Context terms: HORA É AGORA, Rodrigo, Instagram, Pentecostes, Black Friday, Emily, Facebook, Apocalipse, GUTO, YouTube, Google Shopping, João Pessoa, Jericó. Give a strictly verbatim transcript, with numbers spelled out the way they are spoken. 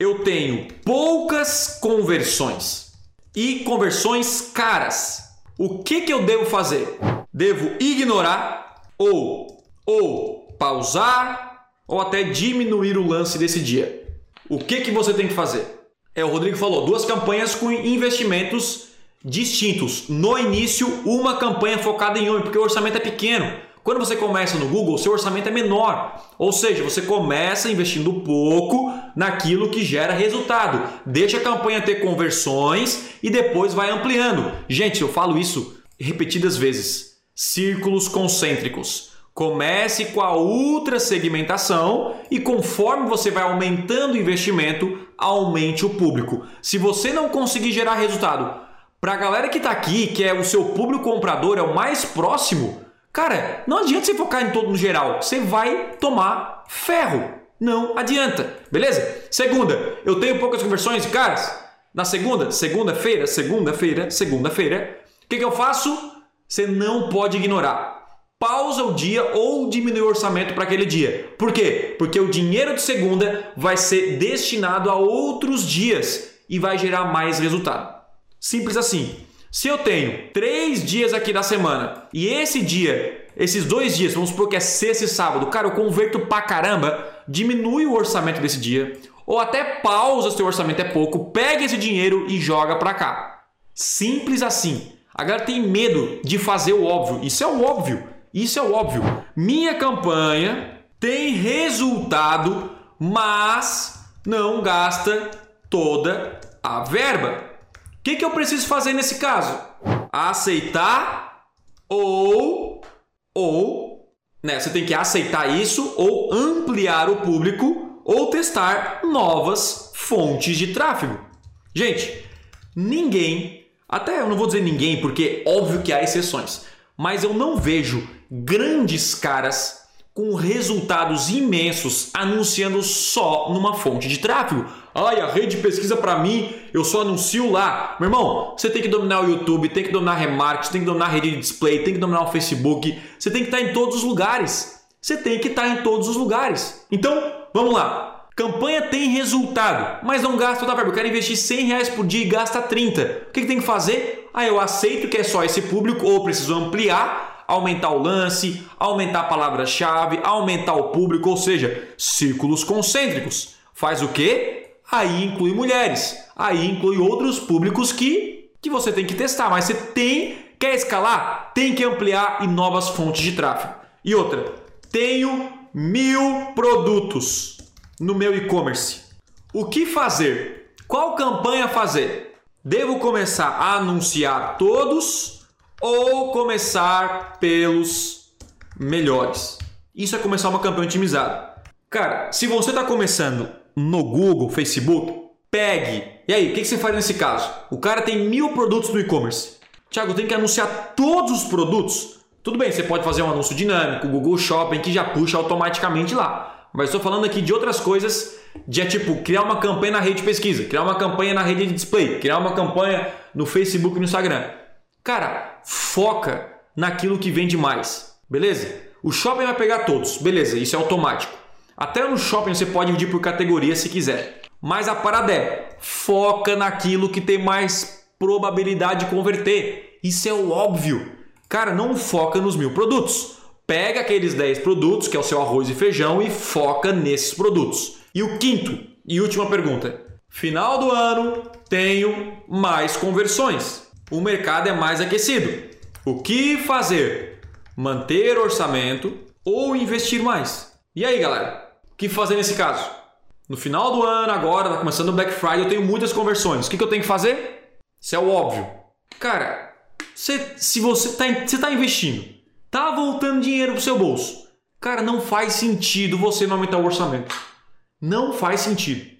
eu tenho poucas conversões e conversões caras. O que que eu devo fazer? Devo ignorar ou, ou pausar ou até diminuir o lance desse dia. O que que você tem que fazer? É, o Rodrigo falou, duas campanhas com investimentos distintos. No início, uma campanha focada em homem, porque o orçamento é pequeno. Quando você começa no Google, seu orçamento é menor. Ou seja, você começa investindo pouco naquilo que gera resultado. Deixa a campanha ter conversões e depois vai ampliando. Gente, eu falo isso repetidas vezes. Círculos concêntricos. Comece com a ultra segmentação e conforme você vai aumentando o investimento, aumente o público. Se você não conseguir gerar resultado para a galera que está aqui, que é o seu público comprador, é o mais próximo... Cara, não adianta você focar em todo no geral. Você vai tomar ferro. Não adianta. Beleza? Segunda, eu tenho poucas conversões de caras. Na segunda, segunda-feira, segunda-feira, segunda-feira. O que, que eu faço? Você não pode ignorar. Pausa o dia ou diminui o orçamento para aquele dia. Por quê? Porque o dinheiro de segunda vai ser destinado a outros dias e vai gerar mais resultado. Simples assim. Se eu tenho três dias aqui da semana e esse dia, esses dois dias, vamos supor que é sexta e sábado, cara, eu converto pra caramba, diminui o orçamento desse dia ou até pausa se o seu orçamento é pouco, pega esse dinheiro e joga pra cá. Simples assim. A galera tem medo de fazer o óbvio. Isso é o óbvio. Isso é o óbvio. Minha campanha tem resultado, mas não gasta toda a verba. O que, que eu preciso fazer nesse caso? Aceitar ou, ou né, você tem que aceitar isso ou ampliar o público ou testar novas fontes de tráfego. Gente, ninguém, até eu não vou dizer ninguém porque óbvio que há exceções, mas eu não vejo grandes caras com resultados imensos anunciando só numa fonte de tráfego. Ai, a rede de pesquisa para mim, eu só anuncio lá. Meu irmão, você tem que dominar o YouTube, tem que dominar remarketing, tem que dominar a rede de display, tem que dominar o Facebook. Você tem que estar em todos os lugares. Você tem que estar em todos os lugares. Então, vamos lá. Campanha tem resultado, mas não gasta toda a verba. Eu quero investir cem reais por dia e gasta trinta. O que, que tem que fazer? Ah, eu aceito que é só esse público ou preciso ampliar. Aumentar o lance, aumentar a palavra-chave, aumentar o público, ou seja, círculos concêntricos. Faz o quê? Aí inclui mulheres, aí inclui outros públicos que, que você tem que testar, mas você tem, quer escalar? Tem que ampliar em novas fontes de tráfego. E outra, tenho mil produtos no meu e-commerce. O que fazer? Qual campanha fazer? Devo começar a anunciar todos... ou começar pelos melhores. Isso é começar uma campanha otimizada. Cara, se você está começando no Google, Facebook, pegue. E aí, o que você faz nesse caso? O cara tem mil produtos no e-commerce. Thiago, tem que anunciar todos os produtos? Tudo bem, você pode fazer um anúncio dinâmico, Google Shopping, que já puxa automaticamente lá. Mas estou falando aqui de outras coisas, de é, tipo criar uma campanha na rede de pesquisa, criar uma campanha na rede de display, criar uma campanha no Facebook e no Instagram. Cara, foca naquilo que vende mais, beleza? O shopping vai pegar todos, beleza, isso é automático. Até no shopping você pode dividir por categoria se quiser. Mas a parada é, foca naquilo que tem mais probabilidade de converter. Isso é o óbvio. Cara, não foca nos mil produtos. Pega aqueles dez produtos, que é o seu arroz e feijão, e foca nesses produtos. E o quinto e última pergunta. Final do ano, tenho mais conversões. O mercado é mais aquecido. O que fazer? Manter orçamento ou investir mais? E aí, galera? O que fazer nesse caso? No final do ano, agora, tá começando o Black Friday, eu tenho muitas conversões. O que, que eu tenho que fazer? Isso é o óbvio. Cara, cê, se você tá, cê tá investindo, tá voltando dinheiro pro seu bolso. Cara, não faz sentido você não aumentar o orçamento. Não faz sentido.